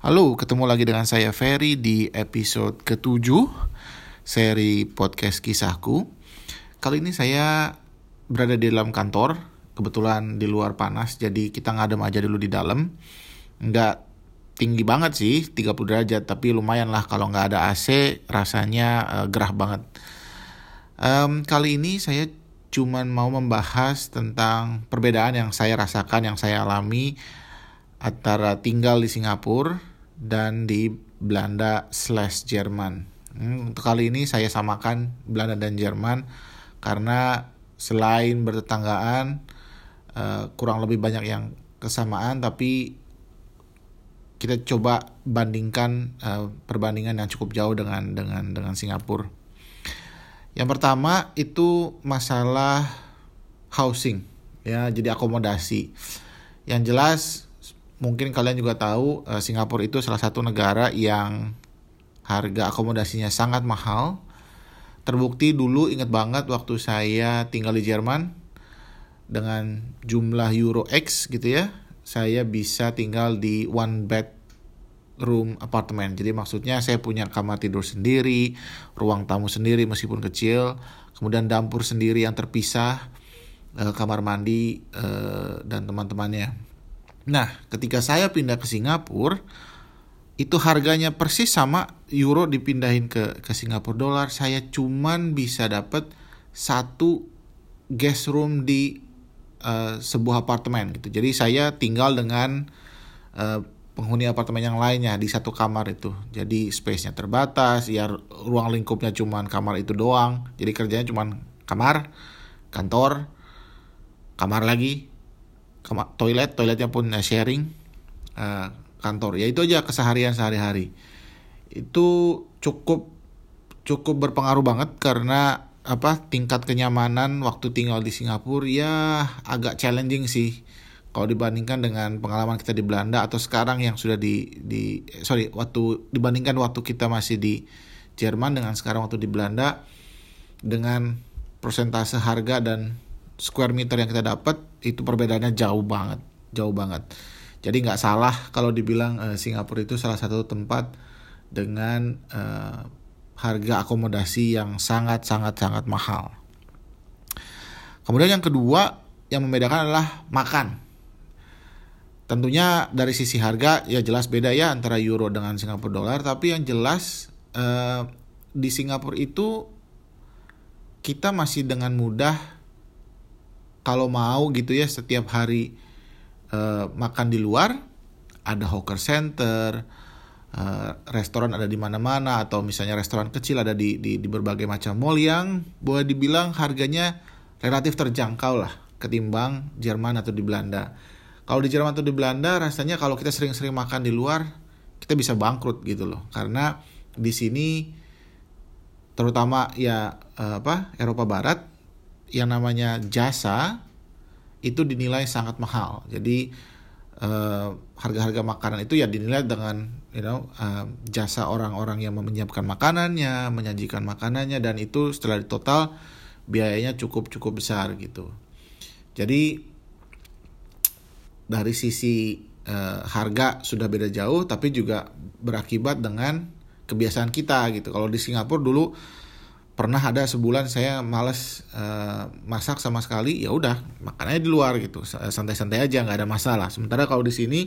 Halo, ketemu lagi dengan saya Ferry di episode ke-7 seri podcast kisahku. Kali ini saya berada di dalam kantor, kebetulan di luar panas, jadi kita ngadem aja dulu di dalam. Nggak tinggi banget sih, 30 derajat, tapi lumayan lah kalau nggak ada AC, rasanya gerah banget. Kali ini saya cuman mau membahas tentang perbedaan yang saya rasakan, yang saya alami antara tinggal di Singapura dan di Belanda/Jerman. Untuk kali ini saya samakan Belanda dan Jerman karena selain bertetanggaan kurang lebih banyak yang kesamaan, tapi kita coba bandingkan perbandingan yang cukup jauh dengan Singapura. Yang pertama itu masalah housing ya, jadi akomodasi. Yang jelas mungkin kalian juga tahu Singapura itu salah satu negara yang harga akomodasinya sangat mahal. Terbukti dulu ingat banget waktu saya tinggal di Jerman dengan jumlah Euro X gitu ya. Saya bisa tinggal di one bedroom apartemen. Jadi maksudnya saya punya kamar tidur sendiri, ruang tamu sendiri meskipun kecil, kemudian dapur sendiri yang terpisah, kamar mandi dan teman-temannya. Nah, ketika saya pindah ke Singapura, itu harganya persis sama euro dipindahin ke Singapura dolar. Saya cuman bisa dapat satu guest room di sebuah apartemen gitu. Jadi saya tinggal dengan penghuni apartemen yang lainnya di satu kamar itu. Jadi space-nya terbatas, ya ruang lingkupnya cuman kamar itu doang. Jadi kerjanya cuman kamar, kantor, kamar lagi, kamar, toiletnya pun sharing. Kantor, ya itu aja keseharian sehari-hari. Itu cukup berpengaruh banget karena tingkat kenyamanan waktu tinggal di Singapura ya agak challenging sih kalau dibandingkan dengan pengalaman kita di Belanda atau sekarang yang sudah waktu dibandingkan waktu kita masih di Jerman dengan sekarang waktu di Belanda, dengan persentase harga dan square meter yang kita dapat itu perbedaannya jauh banget. Jadi nggak salah kalau dibilang Singapura itu salah satu tempat dengan harga akomodasi yang sangat mahal. Kemudian yang kedua yang membedakan adalah makan. Tentunya dari sisi harga ya jelas beda ya antara euro dengan Singapura dolar. Tapi yang jelas di Singapura itu kita masih dengan mudah kalau mau gitu ya setiap hari makan di luar, ada hawker center, restoran ada di mana-mana, atau misalnya restoran kecil ada di berbagai macam mall yang boleh dibilang harganya relatif terjangkau lah ketimbang Jerman atau di Belanda. Kalau di Jerman atau di Belanda rasanya kalau kita sering-sering makan di luar kita bisa bangkrut gitu loh, karena di sini terutama ya Eropa Barat yang namanya jasa itu dinilai sangat mahal. Jadi harga-harga makanan itu ya dinilai dengan jasa orang-orang yang menyiapkan makanannya, menyajikan makanannya, dan itu setelah ditotal biayanya cukup besar gitu. Jadi dari sisi harga sudah beda jauh, tapi juga berakibat dengan kebiasaan kita gitu. Kalau di Singapura dulu pernah ada sebulan saya malas masak sama sekali, ya udah makannya di luar gitu, santai-santai aja, nggak ada masalah. Sementara kalau di sini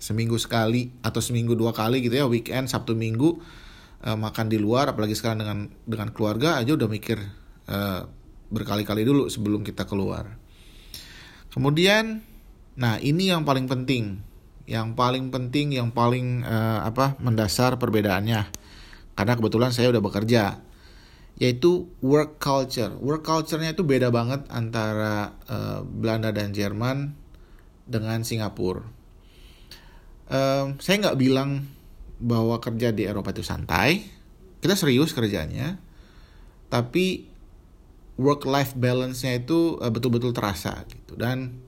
seminggu sekali atau seminggu dua kali gitu ya, weekend Sabtu Minggu makan di luar, apalagi sekarang dengan keluarga aja udah mikir berkali-kali dulu sebelum kita keluar. Kemudian, nah ini yang paling penting, yang paling mendasar perbedaannya. Karena kebetulan saya udah bekerja, yaitu work culture. Work culture-nya itu beda banget antara Belanda dan Jerman dengan Singapura. Saya nggak bilang bahwa kerja di Eropa itu santai, kita serius kerjanya, tapi work-life balance-nya itu betul-betul terasa gitu. Dan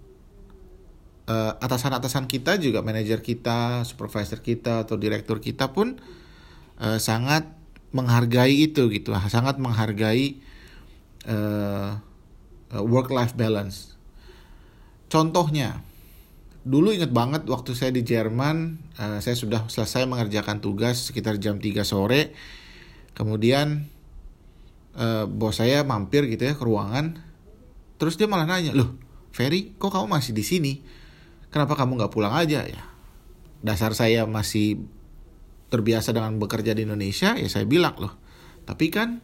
atasan-atasan kita juga, manajer kita, supervisor kita, atau direktur kita pun sangat menghargai itu gitu, sangat menghargai work-life balance. Contohnya, Dulu ingat banget waktu saya di Jerman, saya sudah selesai mengerjakan tugas sekitar jam 3 sore. Kemudian bos saya mampir gitu ya ke ruangan. Terus dia malah nanya, "Loh, Ferry, kok kamu masih di sini? Kenapa kamu gak pulang aja?" Ya, dasar saya masih terbiasa dengan bekerja di Indonesia, ya saya bilang, "Loh, tapi kan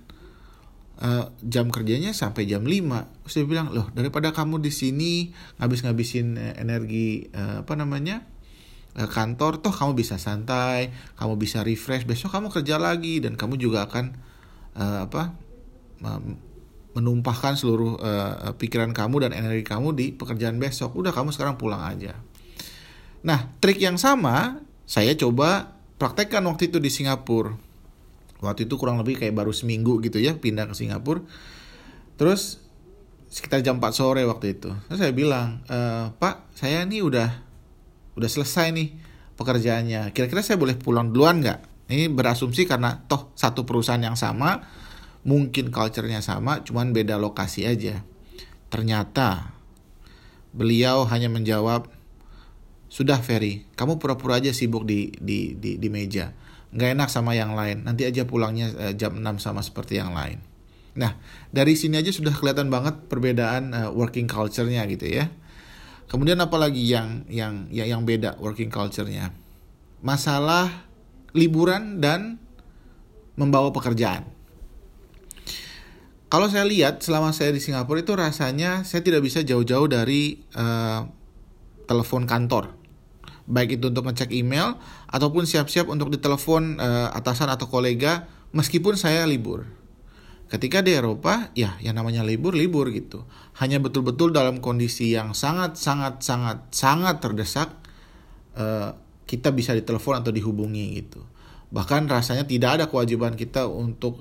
jam kerjanya sampai jam 5. Terus dia bilang, "Loh, daripada kamu di sini ngabis-ngabisin energi kantor, toh kamu bisa santai, kamu bisa refresh. Besok kamu kerja lagi dan kamu juga akan menumpahkan seluruh pikiran kamu dan energi kamu di pekerjaan besok. Udah, kamu sekarang pulang aja." Nah, trik yang sama saya coba praktekkan waktu itu di Singapura. Waktu itu kurang lebih kayak baru seminggu gitu ya, pindah ke Singapura. Terus sekitar jam 4 sore waktu itu. Terus saya bilang, "Pak, saya ini udah selesai nih pekerjaannya. Kira-kira saya boleh pulang duluan gak?" Ini berasumsi karena toh satu perusahaan yang sama, mungkin culture-nya sama, cuman beda lokasi aja. Ternyata beliau hanya menjawab, "Sudah Ferry, kamu pura-pura aja sibuk di meja. Nggak enak sama yang lain, nanti aja pulangnya jam 6 sama seperti yang lain." Nah, dari sini aja sudah kelihatan banget perbedaan working culture-nya gitu ya. Kemudian apalagi yang beda working culture-nya? Masalah liburan dan membawa pekerjaan. Kalau saya lihat selama saya di Singapura itu rasanya saya tidak bisa jauh-jauh dari telepon kantor. Baik itu untuk ngecek email ataupun siap-siap untuk ditelepon atasan atau kolega meskipun saya libur. Ketika di Eropa, ya yang namanya libur gitu. Hanya betul-betul dalam kondisi yang sangat terdesak kita bisa ditelepon atau dihubungi gitu. Bahkan rasanya tidak ada kewajiban kita untuk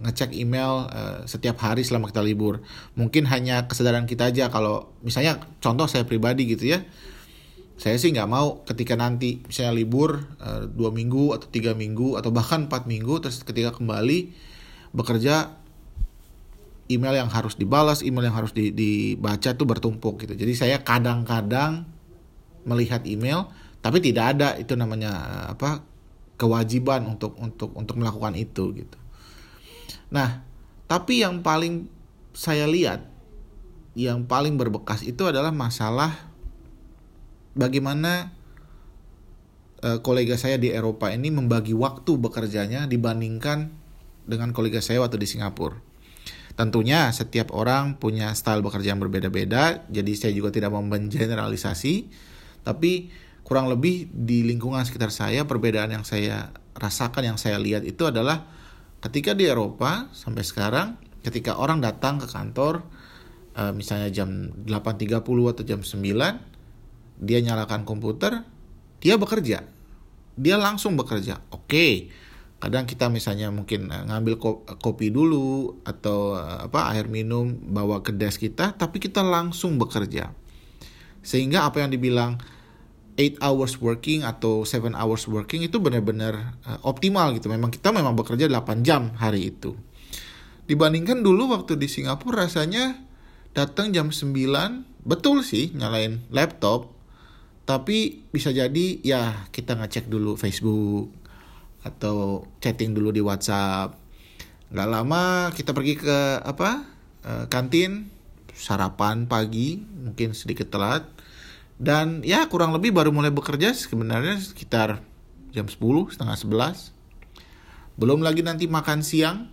ngecek email setiap hari selama kita libur. Mungkin hanya kesadaran kita aja kalau misalnya contoh saya pribadi gitu ya. Saya sih nggak mau ketika nanti misalnya libur 2 minggu atau 3 minggu atau bahkan 4 minggu terus ketika kembali bekerja email yang harus dibalas, email yang harus dibaca tuh bertumpuk gitu. Jadi saya kadang-kadang melihat email tapi tidak ada itu namanya kewajiban untuk melakukan itu gitu. Nah, tapi yang paling saya lihat yang paling berbekas itu adalah masalah bagaimana kolega saya di Eropa ini membagi waktu bekerjanya dibandingkan dengan kolega saya waktu di Singapura. Tentunya setiap orang punya style bekerja yang berbeda-beda, jadi saya juga tidak mau mengeneralisasi, tapi kurang lebih di lingkungan sekitar saya perbedaan yang saya rasakan, yang saya lihat itu adalah ketika di Eropa sampai sekarang, ketika orang datang ke kantor misalnya jam 8.30 atau jam 9, dia nyalakan komputer, dia bekerja. Dia langsung bekerja. Oke. Kadang kita misalnya mungkin ngambil kopi dulu atau air minum bawa ke desk kita, tapi kita langsung bekerja. Sehingga apa yang dibilang 8 hours working atau 7 hours working itu benar-benar optimal gitu. Memang kita bekerja 8 jam hari itu. Dibandingkan dulu waktu di Singapura rasanya datang jam 9, betul sih nyalain laptop, tapi bisa jadi ya kita ngecek dulu Facebook atau chatting dulu di WhatsApp. Gak lama kita pergi ke kantin, sarapan pagi, mungkin sedikit telat. Dan ya kurang lebih baru mulai bekerja sebenarnya sekitar jam 10, setengah 11. Belum lagi nanti makan siang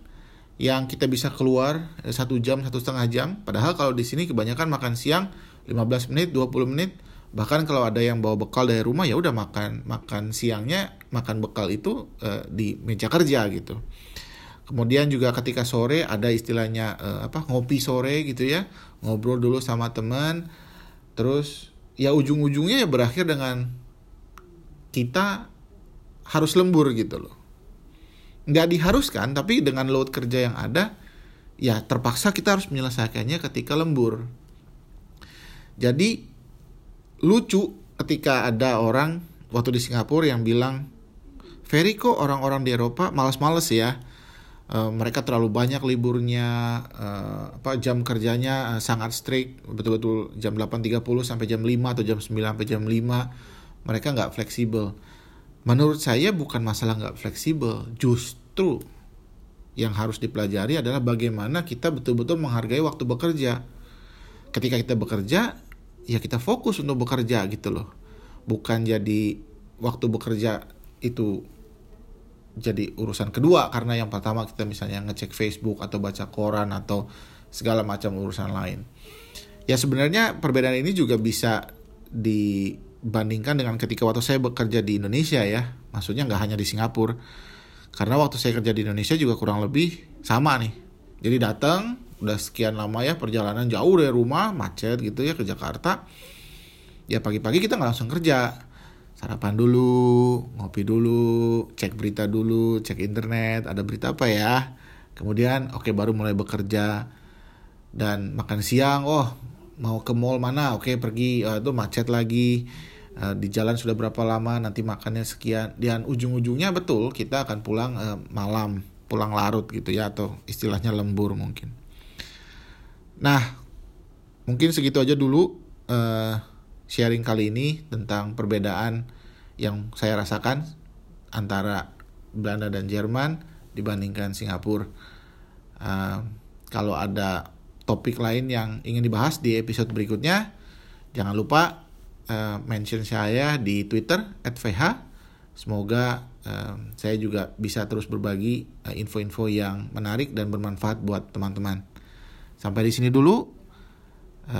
yang kita bisa keluar 1 jam, 1 setengah jam. Padahal kalau di sini kebanyakan makan siang 15 menit, 20 menit. Bahkan kalau ada yang bawa bekal dari rumah ya udah makan siangnya, makan bekal itu di meja kerja gitu. Kemudian juga ketika sore ada istilahnya ngopi sore gitu ya, ngobrol dulu sama teman. Terus ya ujung-ujungnya ya berakhir dengan kita harus lembur gitu loh. Nggak diharuskan, tapi dengan load kerja yang ada ya terpaksa kita harus menyelesaikannya ketika lembur. Jadi lucu ketika ada orang waktu di Singapura yang bilang, "Ferry, kok orang-orang di Eropa malas-malas ya mereka terlalu banyak liburnya, jam kerjanya sangat strict, betul-betul jam 8.30 sampai jam 5 atau jam 9 sampai jam 5, mereka nggak fleksibel. Menurut saya bukan masalah nggak fleksibel, justru yang harus dipelajari adalah bagaimana kita betul-betul menghargai waktu bekerja. Ketika kita bekerja, ya kita fokus untuk bekerja gitu loh. Bukan jadi waktu bekerja itu jadi urusan kedua, karena yang pertama kita misalnya ngecek Facebook atau baca koran atau segala macam urusan lain. Ya sebenarnya perbedaan ini juga bisa dibandingkan dengan ketika waktu saya bekerja di Indonesia ya. Maksudnya nggak hanya di Singapura. Karena waktu saya kerja di Indonesia juga kurang lebih sama nih. Jadi datang, udah sekian lama ya perjalanan jauh dari rumah, macet gitu ya ke Jakarta. Ya pagi-pagi kita nggak langsung kerja. Sarapan dulu, ngopi dulu, cek berita dulu, cek internet, ada berita apa ya. Kemudian oke, baru mulai bekerja. Dan makan siang, mau ke mall mana, oke pergi, itu macet lagi. Di jalan sudah berapa lama, nanti makannya sekian. Dan ujung-ujungnya betul kita akan pulang malam, pulang larut gitu ya, atau istilahnya lembur mungkin. Nah, mungkin segitu aja dulu sharing kali ini tentang perbedaan yang saya rasakan antara Belanda dan Jerman dibandingkan Singapura. Kalau ada topik lain yang ingin dibahas di episode berikutnya, jangan lupa mention saya di Twitter @FeHa. Semoga saya juga bisa terus berbagi info-info yang menarik dan bermanfaat buat teman-teman. Sampai di sini dulu.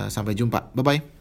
Sampai jumpa. Bye-bye.